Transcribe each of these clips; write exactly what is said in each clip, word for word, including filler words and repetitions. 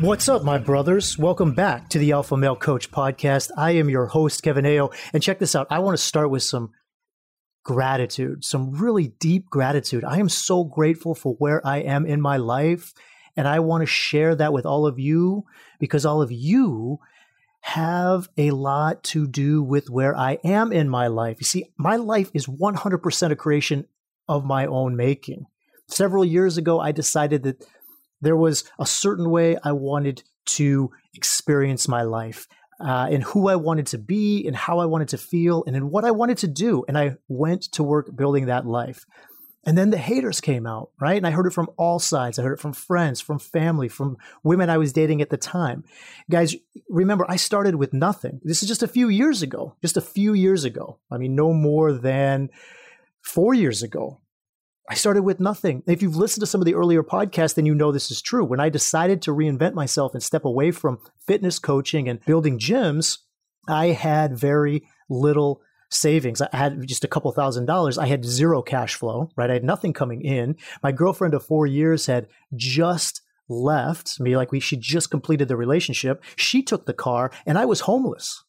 What's up, my brothers? Welcome back to the Alpha Male Coach Podcast. I am your host, Kevin Ayo. And check this out. I want to start with some gratitude, some really deep gratitude. I am so grateful for where I am in my life. And I want to share that with all of you because all of you have a lot to do with where I am in my life. You see, my life is one hundred percent a creation of my own making. Several years ago, I decided that there was a certain way I wanted to experience my life uh, and who I wanted to be and how I wanted to feel and in what I wanted to do. And I went to work building that life. And then the haters came out, right? And I heard it from all sides. I heard it from friends, from family, from women I was dating at the time. Guys, remember, I started with nothing. This is just a few years ago, just a few years ago. I mean, no more than four years ago. I started with nothing. If you've listened to some of the earlier podcasts, then you know this is true. When I decided to reinvent myself and step away from fitness coaching and building gyms, I had very little savings. I had just a couple thousand dollars. I had zero cash flow, right? I had nothing coming in. My girlfriend of four years had just left me. Like we, she just completed the relationship. She took the car and I was homeless.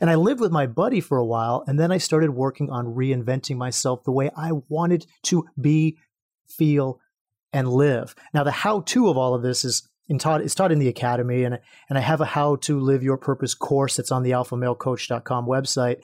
And I lived with my buddy for a while, and then I started working on reinventing myself the way I wanted to be, feel, and live. Now, the how-to of all of this is in taught, is taught in the academy, and, and I have a How to Live Your Purpose course that's on the alpha male coach dot com website.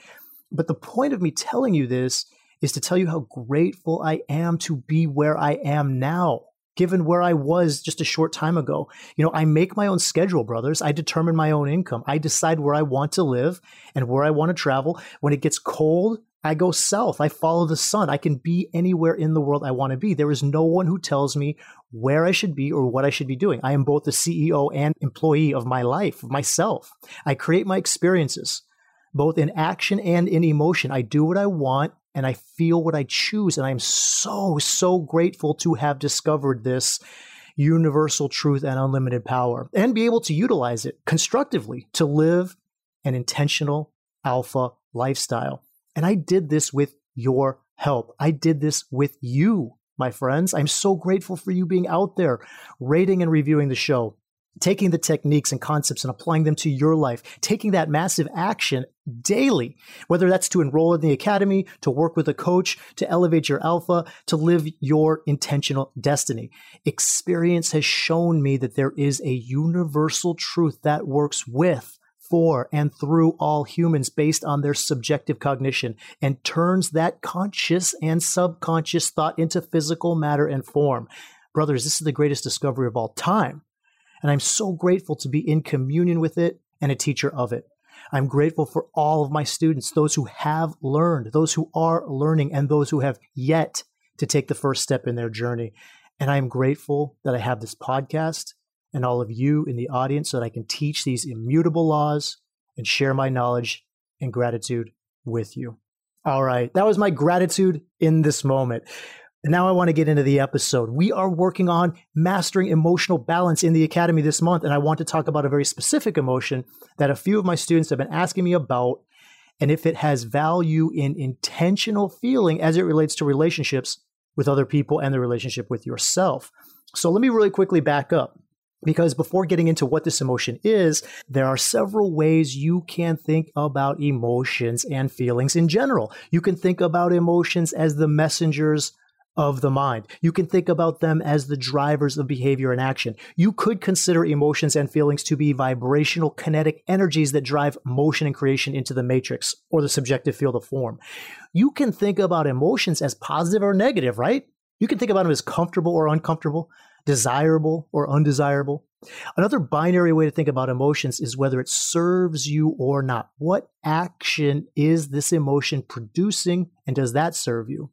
But the point of me telling you this is to tell you how grateful I am to be where I am now, given where I was just a short time ago. You know, I make my own schedule, brothers. I determine my own income. I decide where I want to live and where I want to travel. When it gets cold, I go south. I follow the sun. I can be anywhere in the world I want to be. There is no one who tells me where I should be or what I should be doing. I am both the C E O and employee of my life, of myself. I create my experiences, both in action and in emotion. I do what I want. And I feel what I choose. And I'm so, so grateful to have discovered this universal truth and unlimited power and be able to utilize it constructively to live an intentional alpha lifestyle. And I did this with your help. I did this with you, my friends. I'm so grateful for you being out there, rating and reviewing the show, taking the techniques and concepts and applying them to your life, taking that massive action daily, whether that's to enroll in the academy, to work with a coach, to elevate your alpha, to live your intentional destiny. Experience has shown me that there is a universal truth that works with, for, and through all humans based on their subjective cognition and turns that conscious and subconscious thought into physical matter and form. Brothers, this is the greatest discovery of all time. And I'm so grateful to be in communion with it and a teacher of it. I'm grateful for all of my students, those who have learned, those who are learning, and those who have yet to take the first step in their journey. And I'm grateful that I have this podcast and all of you in the audience so that I can teach these immutable laws and share my knowledge and gratitude with you. All right, that was my gratitude in this moment. And now I want to get into the episode. We are working on mastering emotional balance in the academy this month. And I want to talk about a very specific emotion that a few of my students have been asking me about and if it has value in intentional feeling as it relates to relationships with other people and the relationship with yourself. So let me really quickly back up because before getting into what this emotion is, there are several ways you can think about emotions and feelings in general. You can think about emotions as the messengers of the mind. You can think about them as the drivers of behavior and action. You could consider emotions and feelings to be vibrational kinetic energies that drive motion and creation into the matrix or the subjective field of form. You can think about emotions as positive or negative, right? You can think about them as comfortable or uncomfortable, desirable or undesirable. Another binary way to think about emotions is whether it serves you or not. What action is this emotion producing, and does that serve you?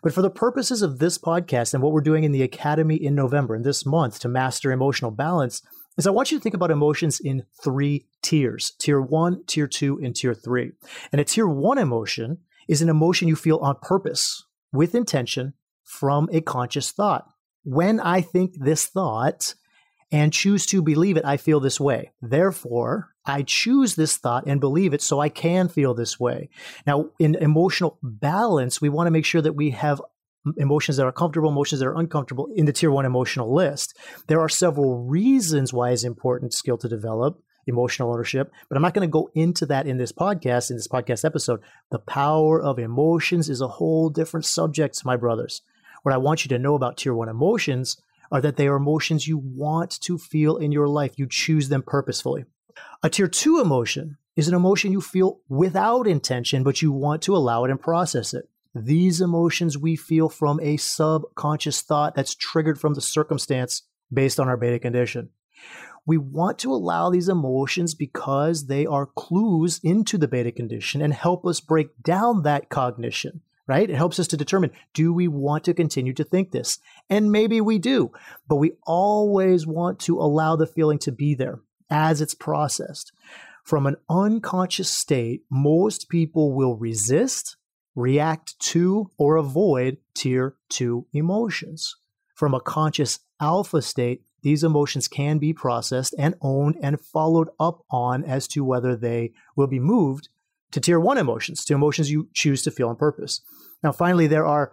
But for the purposes of this podcast and what we're doing in the academy in November and this month to master emotional balance, is I want you to think about emotions in three tiers, tier one, tier two, and tier three. And a tier one emotion is an emotion you feel on purpose, with intention, from a conscious thought. When I think this thought and choose to believe it, I feel this way. Therefore, I choose this thought and believe it so I can feel this way. Now, in emotional balance, we want to make sure that we have emotions that are comfortable, emotions that are uncomfortable in the tier one emotional list. There are several reasons why it's an important skill to develop emotional ownership, but I'm not going to go into that in this podcast, in this podcast episode. The power of emotions is a whole different subject, my brothers. What I want you to know about tier one emotions are that they are emotions you want to feel in your life. You choose them purposefully. A tier two emotion is an emotion you feel without intention, but you want to allow it and process it. These emotions we feel from a subconscious thought that's triggered from the circumstance based on our beta condition. We want to allow these emotions because they are clues into the beta condition and help us break down that cognition, right? It helps us to determine, do we want to continue to think this? And maybe we do, but we always want to allow the feeling to be there as it's processed. From an unconscious state, most people will resist, react to, or avoid tier two emotions. From a conscious alpha state, these emotions can be processed and owned and followed up on as to whether they will be moved to tier one emotions, to emotions you choose to feel on purpose. Now, finally, there are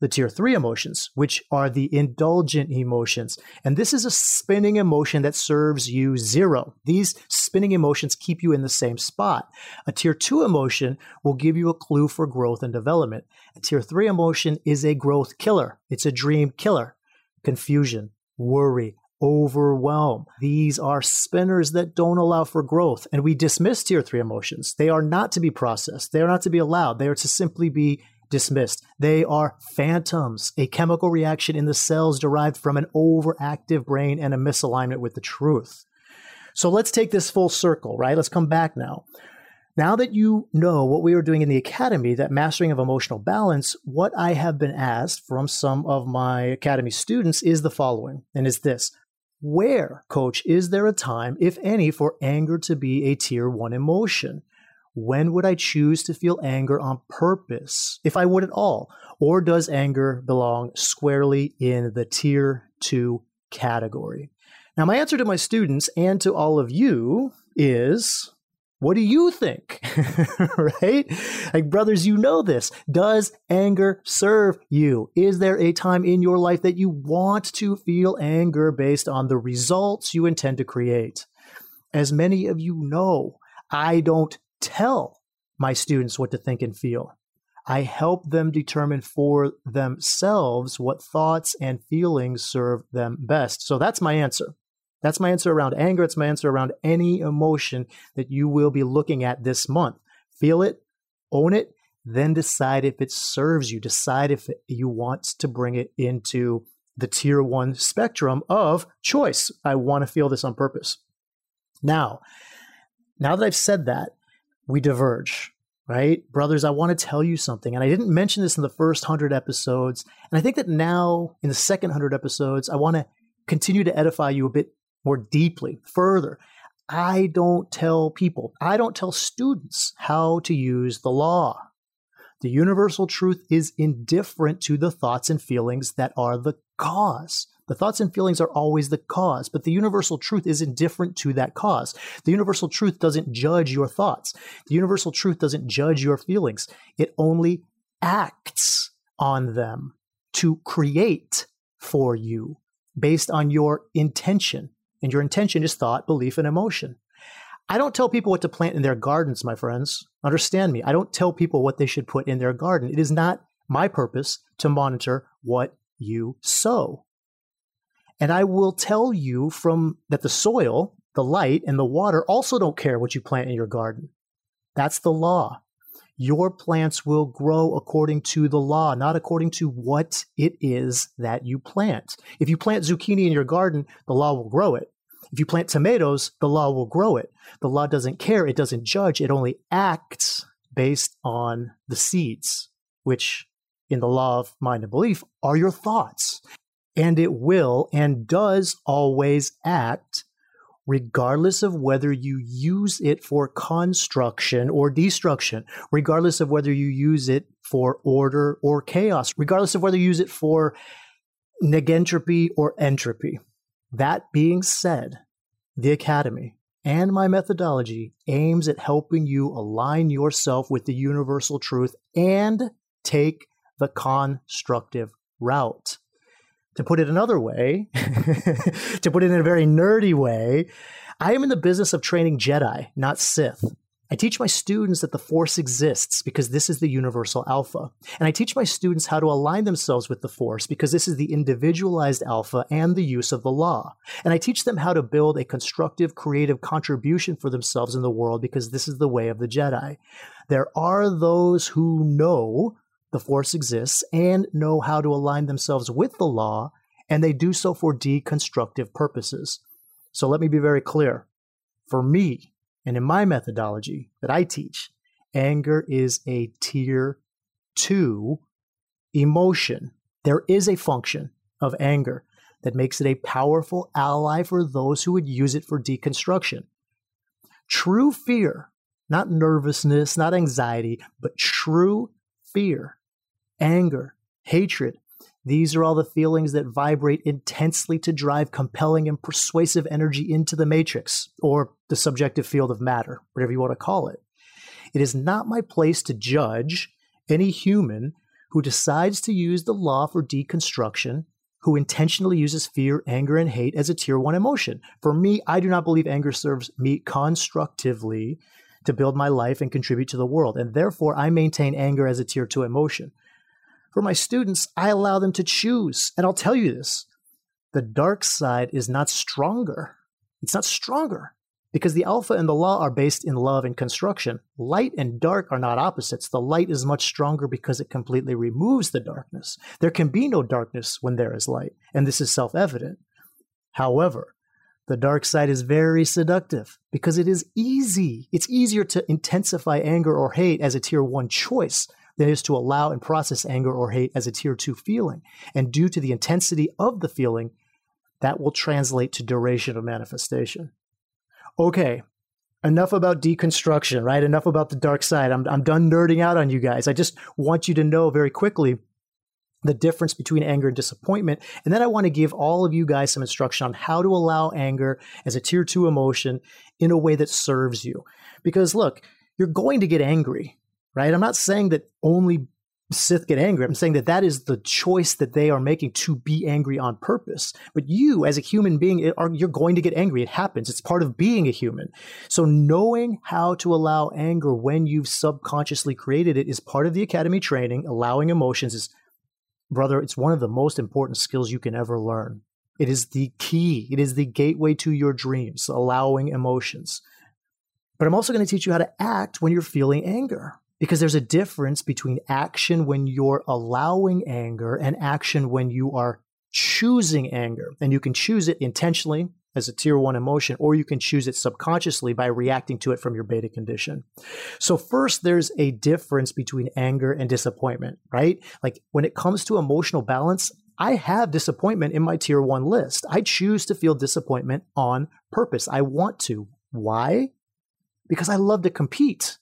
the tier three emotions, which are the indulgent emotions. And this is a spinning emotion that serves you zero. These spinning emotions keep you in the same spot. A tier two emotion will give you a clue for growth and development. A tier three emotion is a growth killer. It's a dream killer. Confusion, worry, overwhelm. These are spinners that don't allow for growth. And we dismiss tier three emotions. They are not to be processed. They are not to be allowed. They are to simply be dismissed. They are phantoms, a chemical reaction in the cells derived from an overactive brain and a misalignment with the truth. So let's take this full circle, right? Let's come back now. Now that you know what we are doing in the academy, that mastering of emotional balance, what I have been asked from some of my academy students is the following, and is this. Where, coach, is there a time, if any, for anger to be a tier one emotion? When would I choose to feel anger on purpose, if I would at all? Or does anger belong squarely in the tier two category? Now, my answer to my students and to all of you is, what do you think? Right? Like, brothers, you know this. Does anger serve you? Is there a time in your life that you want to feel anger based on the results you intend to create? As many of you know, I don't tell my students what to think and feel. I help them determine for themselves what thoughts and feelings serve them best. So that's my answer. That's my answer around anger. It's my answer around any emotion that you will be looking at this month. Feel it, own it, then decide if it serves you. Decide if you want to bring it into the tier one spectrum of choice. I want to feel this on purpose. Now, now that I've said that, we diverge, right? Brothers, I want to tell you something. And I didn't mention this in the first hundred episodes. And I think that now in the second hundred episodes, I want to continue to edify you a bit more deeply. Further, I don't tell people, I don't tell students how to use the law. The universal truth is indifferent to the thoughts and feelings that are the cause. The thoughts and feelings are always the cause, but the universal truth is indifferent to that cause. The universal truth doesn't judge your thoughts. The universal truth doesn't judge your feelings. It only acts on them to create for you based on your intention. And your intention is thought, belief, and emotion. I don't tell people what to plant in their gardens, my friends. Understand me. I don't tell people what they should put in their garden. It is not my purpose to monitor what you sow. And I will tell you from that the soil, the light, and the water also don't care what you plant in your garden. That's the law. Your plants will grow according to the law, not according to what it is that you plant. If you plant zucchini in your garden, the law will grow it. If you plant tomatoes, the law will grow it. The law doesn't care. It doesn't judge. It only acts based on the seeds, which in the law of mind and belief are your thoughts. And it will and does always act regardless of whether you use it for construction or destruction, regardless of whether you use it for order or chaos, regardless of whether you use it for negentropy or entropy. That being said, the Academy and my methodology aims at helping you align yourself with the universal truth and take the constructive route. To put it another way, to put it in a very nerdy way, I am in the business of training Jedi, not Sith. I teach my students that the Force exists because this is the universal alpha. And I teach my students how to align themselves with the Force because this is the individualized alpha and the use of the law. And I teach them how to build a constructive, creative contribution for themselves in the world because this is the way of the Jedi. There are those who know the Force exists and know how to align themselves with the law, and they do so for deconstructive purposes. So let me be very clear. For me, and in my methodology that I teach, anger is a tier two emotion. There is a function of anger that makes it a powerful ally for those who would use it for deconstruction. True fear, not nervousness, not anxiety, but true fear, anger, hatred. These are all the feelings that vibrate intensely to drive compelling and persuasive energy into the matrix, or the subjective field of matter, whatever you want to call it. It is not my place to judge any human who decides to use the law for deconstruction, who intentionally uses fear, anger, and hate as a tier one emotion. For me, I do not believe anger serves me constructively to build my life and contribute to the world, and therefore I maintain anger as a tier two emotion. For my students, I allow them to choose. And I'll tell you this, the dark side is not stronger. It's not stronger because the alpha and the law are based in love and construction. Light and dark are not opposites. The light is much stronger because it completely removes the darkness. There can be no darkness when there is light, and this is self-evident. However, the dark side is very seductive because it is easy. It's easier to intensify anger or hate as a tier one choice than is to allow and process anger or hate as a tier two feeling. And due to the intensity of the feeling, that will translate to duration of manifestation. Okay, enough about deconstruction, right? Enough about the dark side. I'm, I'm done nerding out on you guys. I just want you to know very quickly the difference between anger and disappointment. And then I want to give all of you guys some instruction on how to allow anger as a tier two emotion in a way that serves you. Because look, you're going to get angry, right? I'm not saying that only Sith get angry. I'm saying that that is the choice that they are making to be angry on purpose. But you, as a human being, are, you're going to get angry. It happens. It's part of being a human. So knowing how to allow anger when you've subconsciously created it is part of the Academy training. Allowing emotions is, brother, it's one of the most important skills you can ever learn. It is the key. It is the gateway to your dreams, allowing emotions. But I'm also going to teach you how to act when you're feeling anger. Because there's a difference between action when you're allowing anger and action when you are choosing anger. And you can choose it intentionally as a tier one emotion, or you can choose it subconsciously by reacting to it from your beta condition. So first, there's a difference between anger and disappointment, right? Like when it comes to emotional balance, I have disappointment in my tier one list. I choose to feel disappointment on purpose. I want to. Why? Because I love to compete.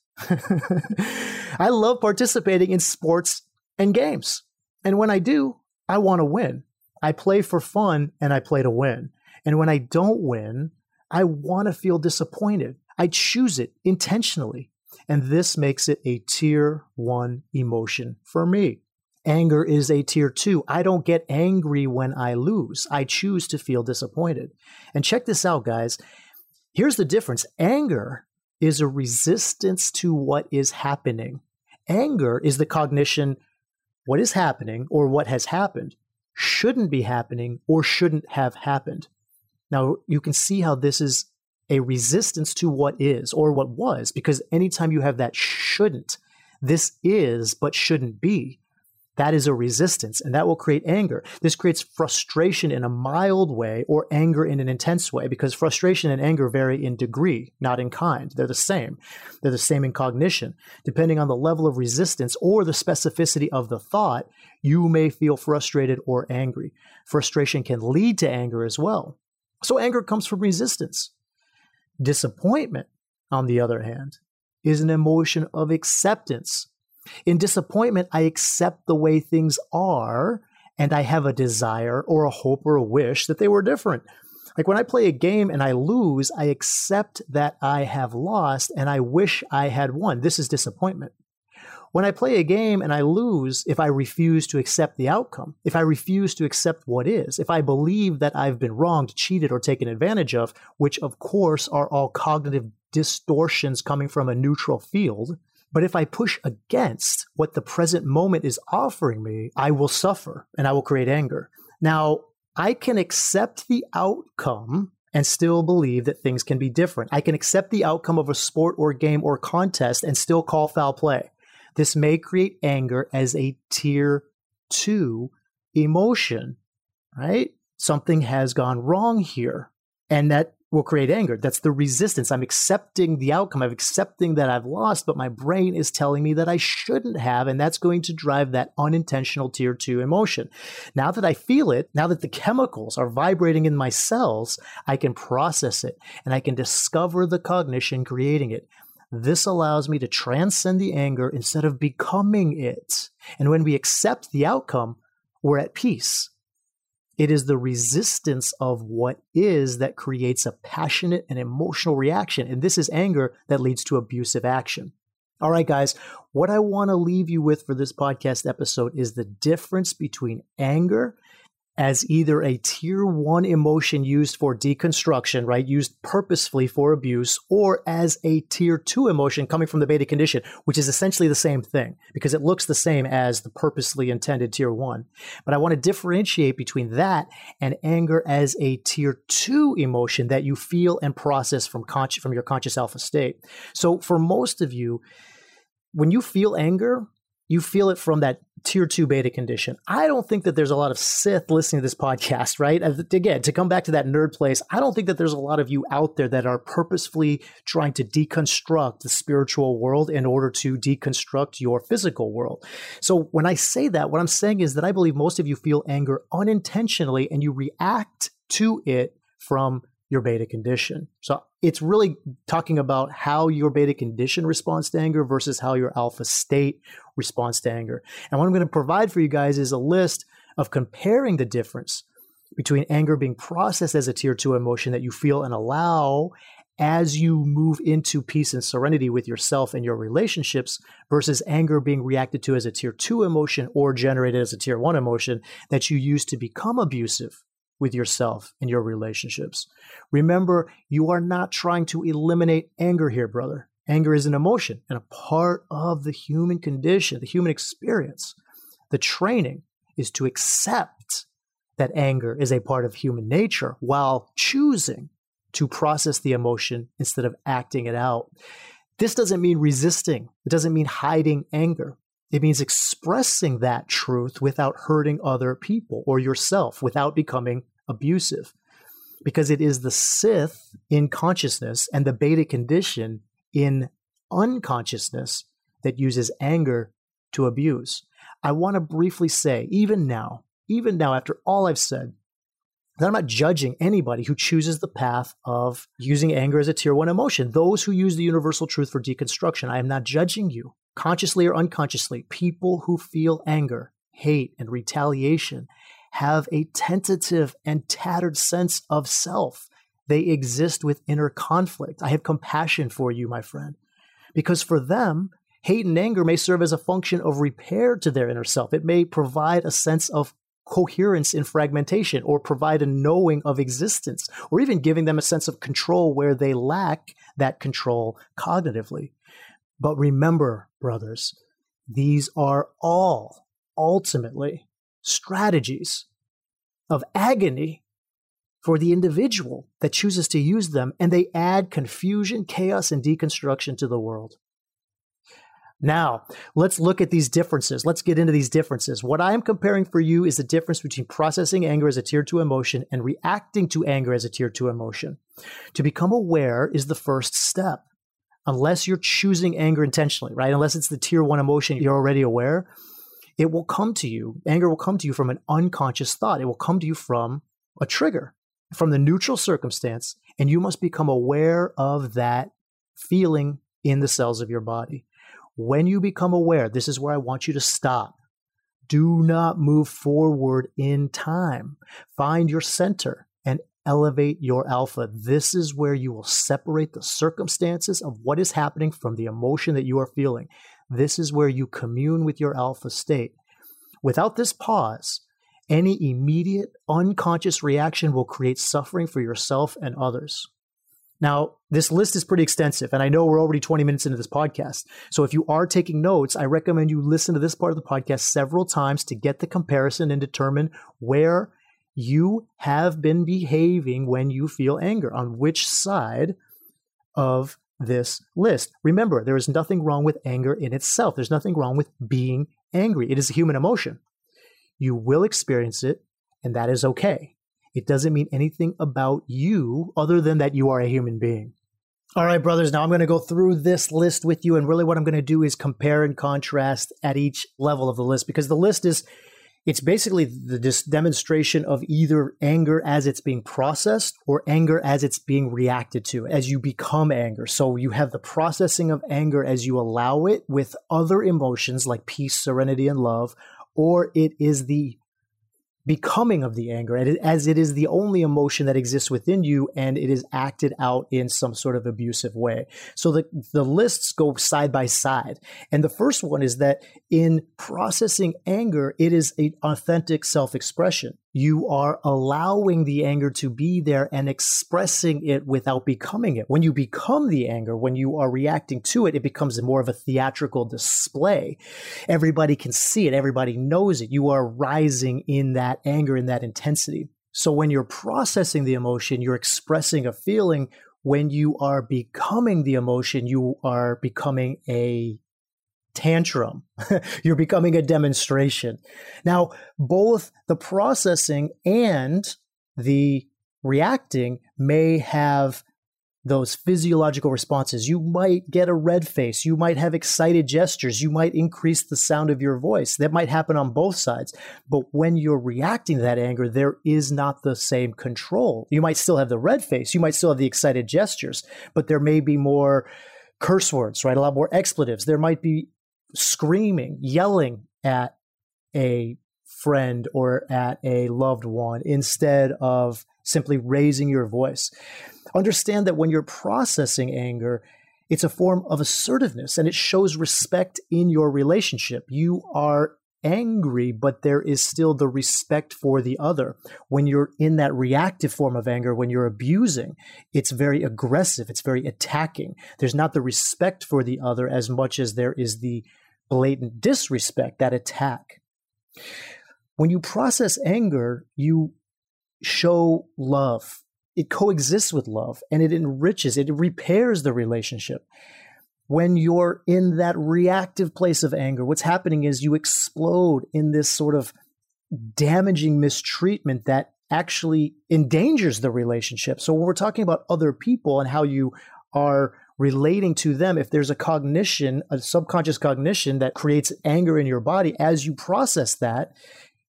I love participating in sports and games. And when I do, I want to win. I play for fun and I play to win. And when I don't win, I want to feel disappointed. I choose it intentionally. And this makes it a tier one emotion for me. Anger is a tier two. I don't get angry when I lose. I choose to feel disappointed. And check this out, guys. Here's the difference. Anger is a resistance to what is happening. Anger is the cognition, what is happening or what has happened shouldn't be happening or shouldn't have happened. Now, you can see how this is a resistance to what is or what was, because anytime you have that shouldn't, this is but shouldn't be, that is a resistance, and that will create anger. This creates frustration in a mild way or anger in an intense way, because frustration and anger vary in degree, not in kind. They're the same. They're the same in cognition. Depending on the level of resistance or the specificity of the thought, you may feel frustrated or angry. Frustration can lead to anger as well. So anger comes from resistance. Disappointment, on the other hand, is an emotion of acceptance. In disappointment, I accept the way things are, and I have a desire or a hope or a wish that they were different. Like when I play a game and I lose, I accept that I have lost and I wish I had won. This is disappointment. When I play a game and I lose, if I refuse to accept the outcome, if I refuse to accept what is, if I believe that I've been wronged, cheated, or taken advantage of, which of course are all cognitive distortions coming from a neutral field, but if I push against what the present moment is offering me, I will suffer and I will create anger. Now, I can accept the outcome and still believe that things can be different. I can accept the outcome of a sport or game or contest and still call foul play. This may create anger as a tier two emotion, right? Something has gone wrong here, and that will create anger. That's the resistance. I'm accepting the outcome. I'm accepting that I've lost, but my brain is telling me that I shouldn't have, and that's going to drive that unintentional tier two emotion. Now that I feel it, now that the chemicals are vibrating in my cells, I can process it, and I can discover the cognition creating it. This allows me to transcend the anger instead of becoming it. And when we accept the outcome, we're at peace. It is the resistance of what is that creates a passionate and emotional reaction. And this is anger that leads to abusive action. All right, guys, what I want to leave you with for this podcast episode is the difference between anger as either a tier one emotion used for deconstruction, right, used purposefully for abuse, or as a tier two emotion coming from the beta condition, which is essentially the same thing because it looks the same as the purposely intended tier one. But I want to differentiate between that and anger as a tier two emotion that you feel and process from con- from your conscious alpha state. So for most of you, when you feel anger, you feel it from that tier two beta condition. I don't think that there's a lot of Sith listening to this podcast, right? Again, to come back to that nerd place, I don't think that there's a lot of you out there that are purposefully trying to deconstruct the spiritual world in order to deconstruct your physical world. So when I say that, what I'm saying is that I believe most of you feel anger unintentionally and you react to it from your beta condition. So it's really talking about how your beta condition responds to anger versus how your alpha state responds to anger. And what I'm going to provide for you guys is a list of comparing the difference between anger being processed as a tier two emotion that you feel and allow as you move into peace and serenity with yourself and your relationships versus anger being reacted to as a tier two emotion or generated as a tier one emotion that you use to become abusive with yourself and your relationships. Remember, you are not trying to eliminate anger here, brother. Anger is an emotion and a part of the human condition, the human experience. The training is to accept that anger is a part of human nature while choosing to process the emotion instead of acting it out. This doesn't mean resisting. It doesn't mean hiding anger. It means expressing that truth without hurting other people or yourself, without becoming abusive, because it is the Sith in consciousness and the beta condition in unconsciousness that uses anger to abuse. I want to briefly say, even now, even now, after all I've said, that I'm not judging anybody who chooses the path of using anger as a tier one emotion. Those who use the universal truth for deconstruction, I am not judging you. Consciously or unconsciously, people who feel anger, hate, and retaliation have a tentative and tattered sense of self. They exist with inner conflict. I have compassion for you, my friend, because for them, hate and anger may serve as a function of repair to their inner self. It may provide a sense of coherence in fragmentation or provide a knowing of existence or even giving them a sense of control where they lack that control cognitively. But remember, brothers, these are all ultimately strategies of agony for the individual that chooses to use them, and they add confusion, chaos, and deconstruction to the world. Now, let's look at these differences. Let's get into these differences. What I am comparing for you is the difference between processing anger as a tier two emotion and reacting to anger as a tier two emotion. To become aware is the first step. Unless you're choosing anger intentionally, right? Unless it's the tier one emotion you're already aware, it will come to you. Anger will come to you from an unconscious thought. It will come to you from a trigger, from the neutral circumstance, and you must become aware of that feeling in the cells of your body. When you become aware, this is where I want you to stop. Do not move forward in time. Find your center and elevate your alpha. This is where you will separate the circumstances of what is happening from the emotion that you are feeling. This is where you commune with your alpha state. Without this pause, any immediate unconscious reaction will create suffering for yourself and others. Now, this list is pretty extensive, and I know we're already twenty minutes into this podcast. So if you are taking notes, I recommend you listen to this part of the podcast several times to get the comparison and determine where you have been behaving when you feel anger, on which side of this list. Remember, there is nothing wrong with anger in itself. There's nothing wrong with being angry. It is a human emotion. You will experience it, and that is okay. It doesn't mean anything about you other than that you are a human being. All right, brothers, now I'm going to go through this list with you. And really what I'm going to do is compare and contrast at each level of the list, because the list is, it's basically the dis- demonstration of either anger as it's being processed or anger as it's being reacted to, as you become anger. So you have the processing of anger as you allow it with other emotions like peace, serenity, and love, or it is the becoming of the anger, as it is the only emotion that exists within you, and it is acted out in some sort of abusive way. So the, the lists go side by side. And the first one is that in processing anger, it is an authentic self-expression. You are allowing the anger to be there and expressing it without becoming it. When you become the anger, when you are reacting to it, it becomes more of a theatrical display. Everybody can see it. Everybody knows it. You are rising in that anger, in that intensity. So when you're processing the emotion, you're expressing a feeling. When you are becoming the emotion, you are becoming a tantrum. You're becoming a demonstration. Now, both the processing and the reacting may have those physiological responses. You might get a red face. You might have excited gestures. You might increase the sound of your voice. That might happen on both sides. But when you're reacting to that anger, there is not the same control. You might still have the red face. You might still have the excited gestures, but there may be more curse words, right? A lot more expletives. There might be screaming, yelling at a friend or at a loved one instead of simply raising your voice. Understand that when you're processing anger, it's a form of assertiveness, and it shows respect in your relationship. You are angry, but there is still the respect for the other. When you're in that reactive form of anger, when you're abusing, it's very aggressive. It's very attacking. There's not the respect for the other as much as there is the blatant disrespect, that attack. When you process anger, you show love. It coexists with love, and it enriches, it repairs the relationship. When you're in that reactive place of anger, what's happening is you explode in this sort of damaging mistreatment that actually endangers the relationship. So when we're talking about other people and how you are relating to them, if there's a cognition, a subconscious cognition that creates anger in your body, as you process that,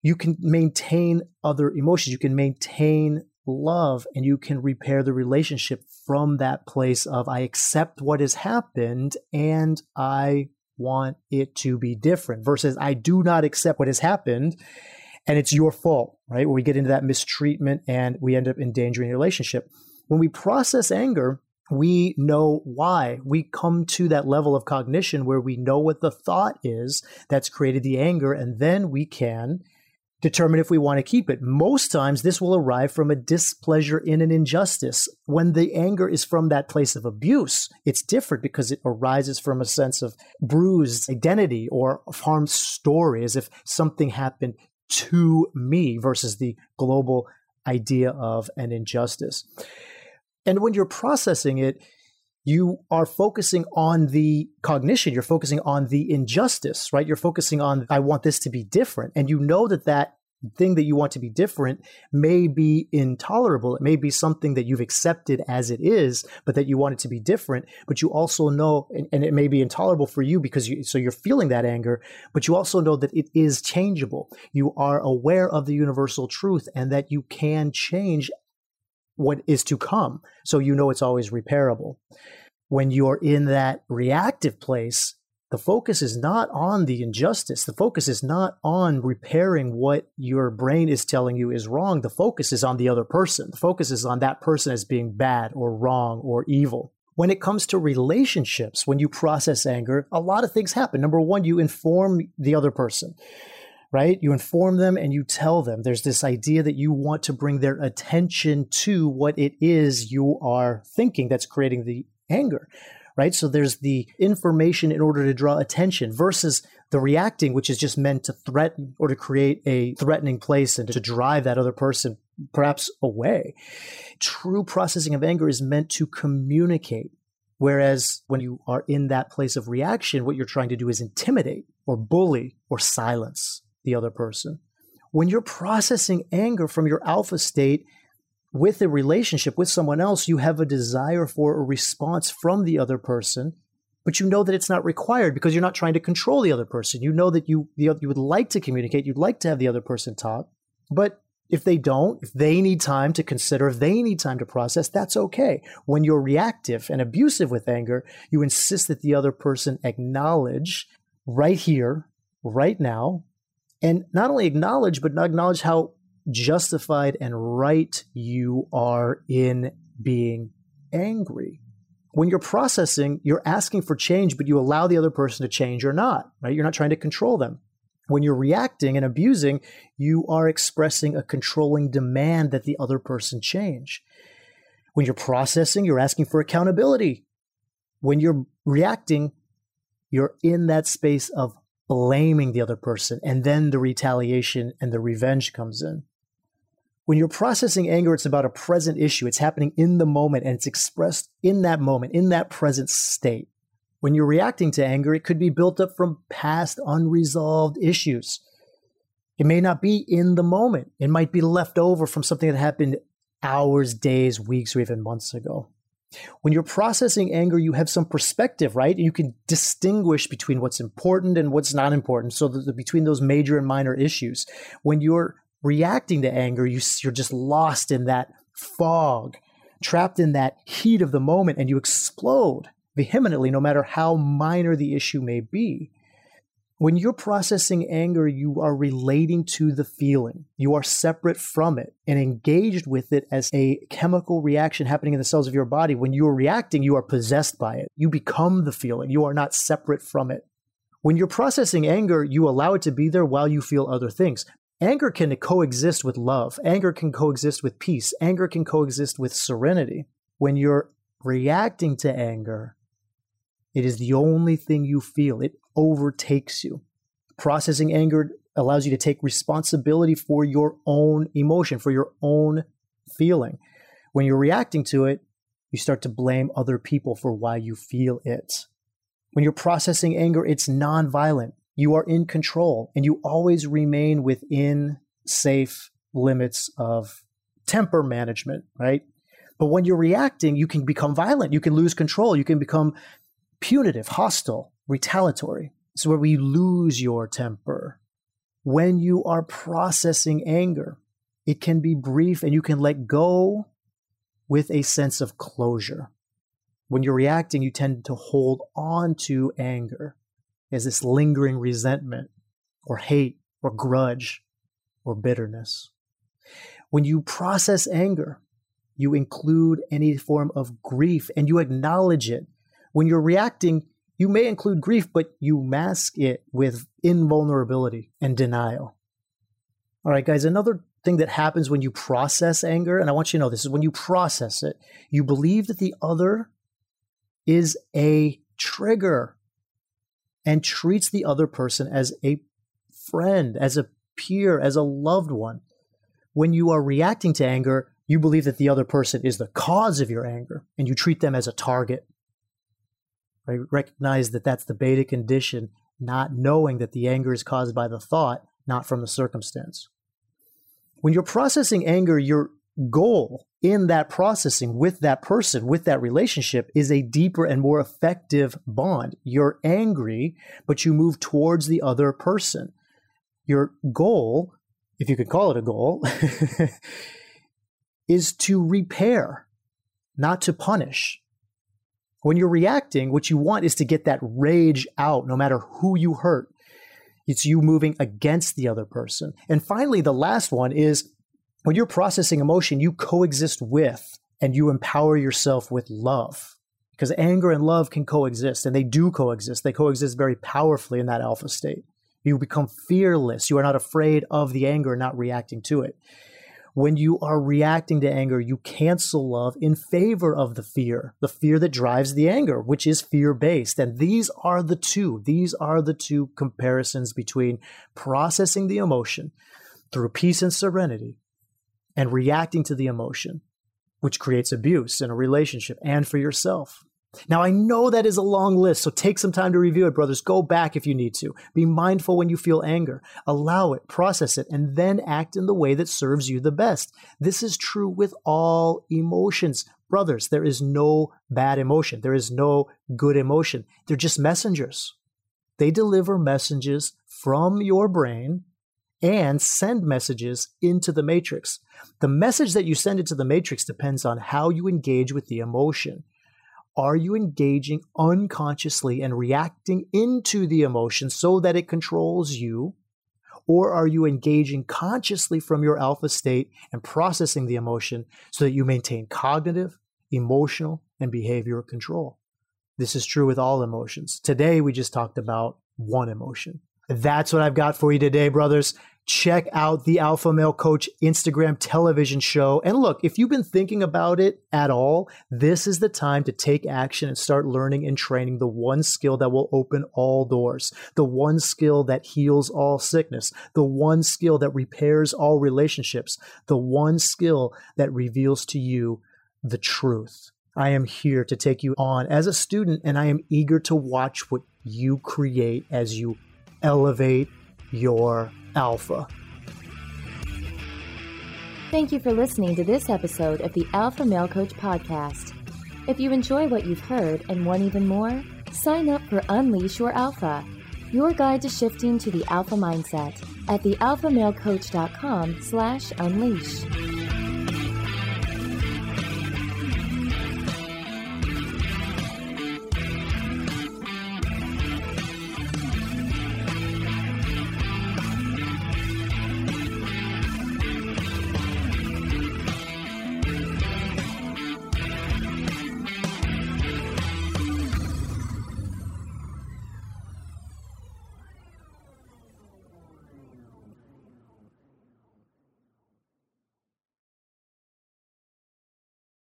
you can maintain other emotions. You can maintain love, and you can repair the relationship from that place of, I accept what has happened and I want it to be different, versus I do not accept what has happened and it's your fault, right? Where we get into that mistreatment and we end up endangering the relationship. When we process anger, we know why. We come to that level of cognition where we know what the thought is that's created the anger, and then we can determine if we want to keep it. Most times, this will arrive from a displeasure in an injustice. When the anger is from that place of abuse, it's different because it arises from a sense of bruised identity or of harm story, as if something happened to me versus the global idea of an injustice. And when you're processing it, you are focusing on the cognition. You're focusing on the injustice, right? You're focusing on, I want this to be different. And you know that that thing that you want to be different may be intolerable. It may be something that you've accepted as it is, but that you want it to be different. But you also know, and, and it may be intolerable for you because you, so you're feeling that anger, but you also know that it is changeable. You are aware of the universal truth and that you can change what is to come. So you know it's always repairable. When you're in that reactive place, the focus is not on the injustice. The focus is not on repairing what your brain is telling you is wrong. The focus is on the other person. The focus is on that person as being bad or wrong or evil. When it comes to relationships, when you process anger, a lot of things happen. Number one, you inform the other person, right? You inform them and you tell them. There's this idea that you want to bring their attention to what it is you are thinking that's creating the anger, right? So there's the information in order to draw attention versus the reacting, which is just meant to threaten or to create a threatening place and to drive that other person perhaps away. True processing of anger is meant to communicate. Whereas when you are in that place of reaction, what you're trying to do is intimidate or bully or silence the other person. When you're processing anger from your alpha state, with a relationship with someone else, you have a desire for a response from the other person, but you know that it's not required because you're not trying to control the other person. You know that you, you would like to communicate. You'd like to have the other person talk. But if they don't, if they need time to consider, if they need time to process, that's okay. When you're reactive and abusive with anger, you insist that the other person acknowledge right here, right now, and not only acknowledge, but acknowledge how justified and right you are in being angry. When you're processing, you're asking for change, but you allow the other person to change or not, right? You're not trying to control them. When you're reacting and abusing, you are expressing a controlling demand that the other person change. When you're processing, you're asking for accountability. When you're reacting, you're in that space of blaming the other person, and then the retaliation and the revenge comes in. When you're processing anger, it's about a present issue. It's happening in the moment, and it's expressed in that moment, in that present state. When you're reacting to anger, it could be built up from past unresolved issues. It may not be in the moment. It might be left over from something that happened hours, days, weeks, or even months ago. When you're processing anger, you have some perspective, right? You can distinguish between what's important and what's not important. So the, the, between those major and minor issues. When you're reacting to anger, you, you're just lost in that fog, trapped in that heat of the moment, and you explode vehemently, no matter how minor the issue may be. When you're processing anger, you are relating to the feeling. You are separate from it and engaged with it as a chemical reaction happening in the cells of your body. When you're reacting, you are possessed by it. You become the feeling. You are not separate from it. When you're processing anger, you allow it to be there while you feel other things. Anger can coexist with love. Anger can coexist with peace. Anger can coexist with serenity. When you're reacting to anger, it is the only thing you feel. It overtakes you. Processing anger allows you to take responsibility for your own emotion, for your own feeling. When you're reacting to it, you start to blame other people for why you feel it. When you're processing anger, it's nonviolent. You are in control, and you always remain within safe limits of temper management, right? But when you're reacting, you can become violent. You can lose control. You can become punitive, hostile, retaliatory. It's where we lose your temper. When you are processing anger, it can be brief and you can let go with a sense of closure. When you're reacting, you tend to hold on to anger as this lingering resentment or hate or grudge or bitterness. When you process anger, you include any form of grief and you acknowledge it. When you're reacting, you may include grief, but you mask it with invulnerability and denial. All right, guys, another thing that happens when you process anger, and I want you to know this, is when you process it, you believe that the other is a trigger and treats the other person as a friend, as a peer, as a loved one. When you are reacting to anger, you believe that the other person is the cause of your anger, and you treat them as a target. I recognize that that's the beta condition, not knowing that the anger is caused by the thought, not from the circumstance. When you're processing anger, your goal in that processing with that person, with that relationship, is a deeper and more effective bond. You're angry, but you move towards the other person. Your goal, if you could call it a goal, is to repair, not to punish. When you're reacting, what you want is to get that rage out, no matter who you hurt. It's you moving against the other person. And finally, the last one is when you're processing emotion, you coexist with and you empower yourself with love, because anger and love can coexist, and they do coexist. They coexist very powerfully in that alpha state. You become fearless. You are not afraid of the anger and not reacting to it. When you are reacting to anger, you cancel love in favor of the fear, the fear that drives the anger, which is fear-based. And these are the two. These are the two comparisons between processing the emotion through peace and serenity and reacting to the emotion, which creates abuse in a relationship and for yourself. Now, I know that is a long list, so take some time to review it, brothers. Go back if you need to. Be mindful when you feel anger. Allow it, process it, and then act in the way that serves you the best. This is true with all emotions. Brothers, there is no bad emotion. There is no good emotion. They're just messengers. They deliver messages from your brain and send messages into the matrix. The message that you send into the matrix depends on how you engage with the emotion. Are you engaging unconsciously and reacting into the emotion so that it controls you? Or are you engaging consciously from your alpha state and processing the emotion so that you maintain cognitive, emotional, and behavioral control? This is true with all emotions. Today, we just talked about one emotion. That's what I've got for you today, brothers. Check out the Alpha Male Coach Instagram television show. And look, if you've been thinking about it at all, this is the time to take action and start learning and training the one skill that will open all doors, the one skill that heals all sickness, the one skill that repairs all relationships, the one skill that reveals to you the truth. I am here to take you on as a student, and I am eager to watch what you create as you elevate your alpha. Thank you for listening to this episode of the Alpha Male Coach Podcast. If you enjoy what you've heard and want even more, sign up for Unleash Your Alpha, your guide to shifting to the alpha mindset at the alpha male coach dot com slash unleash.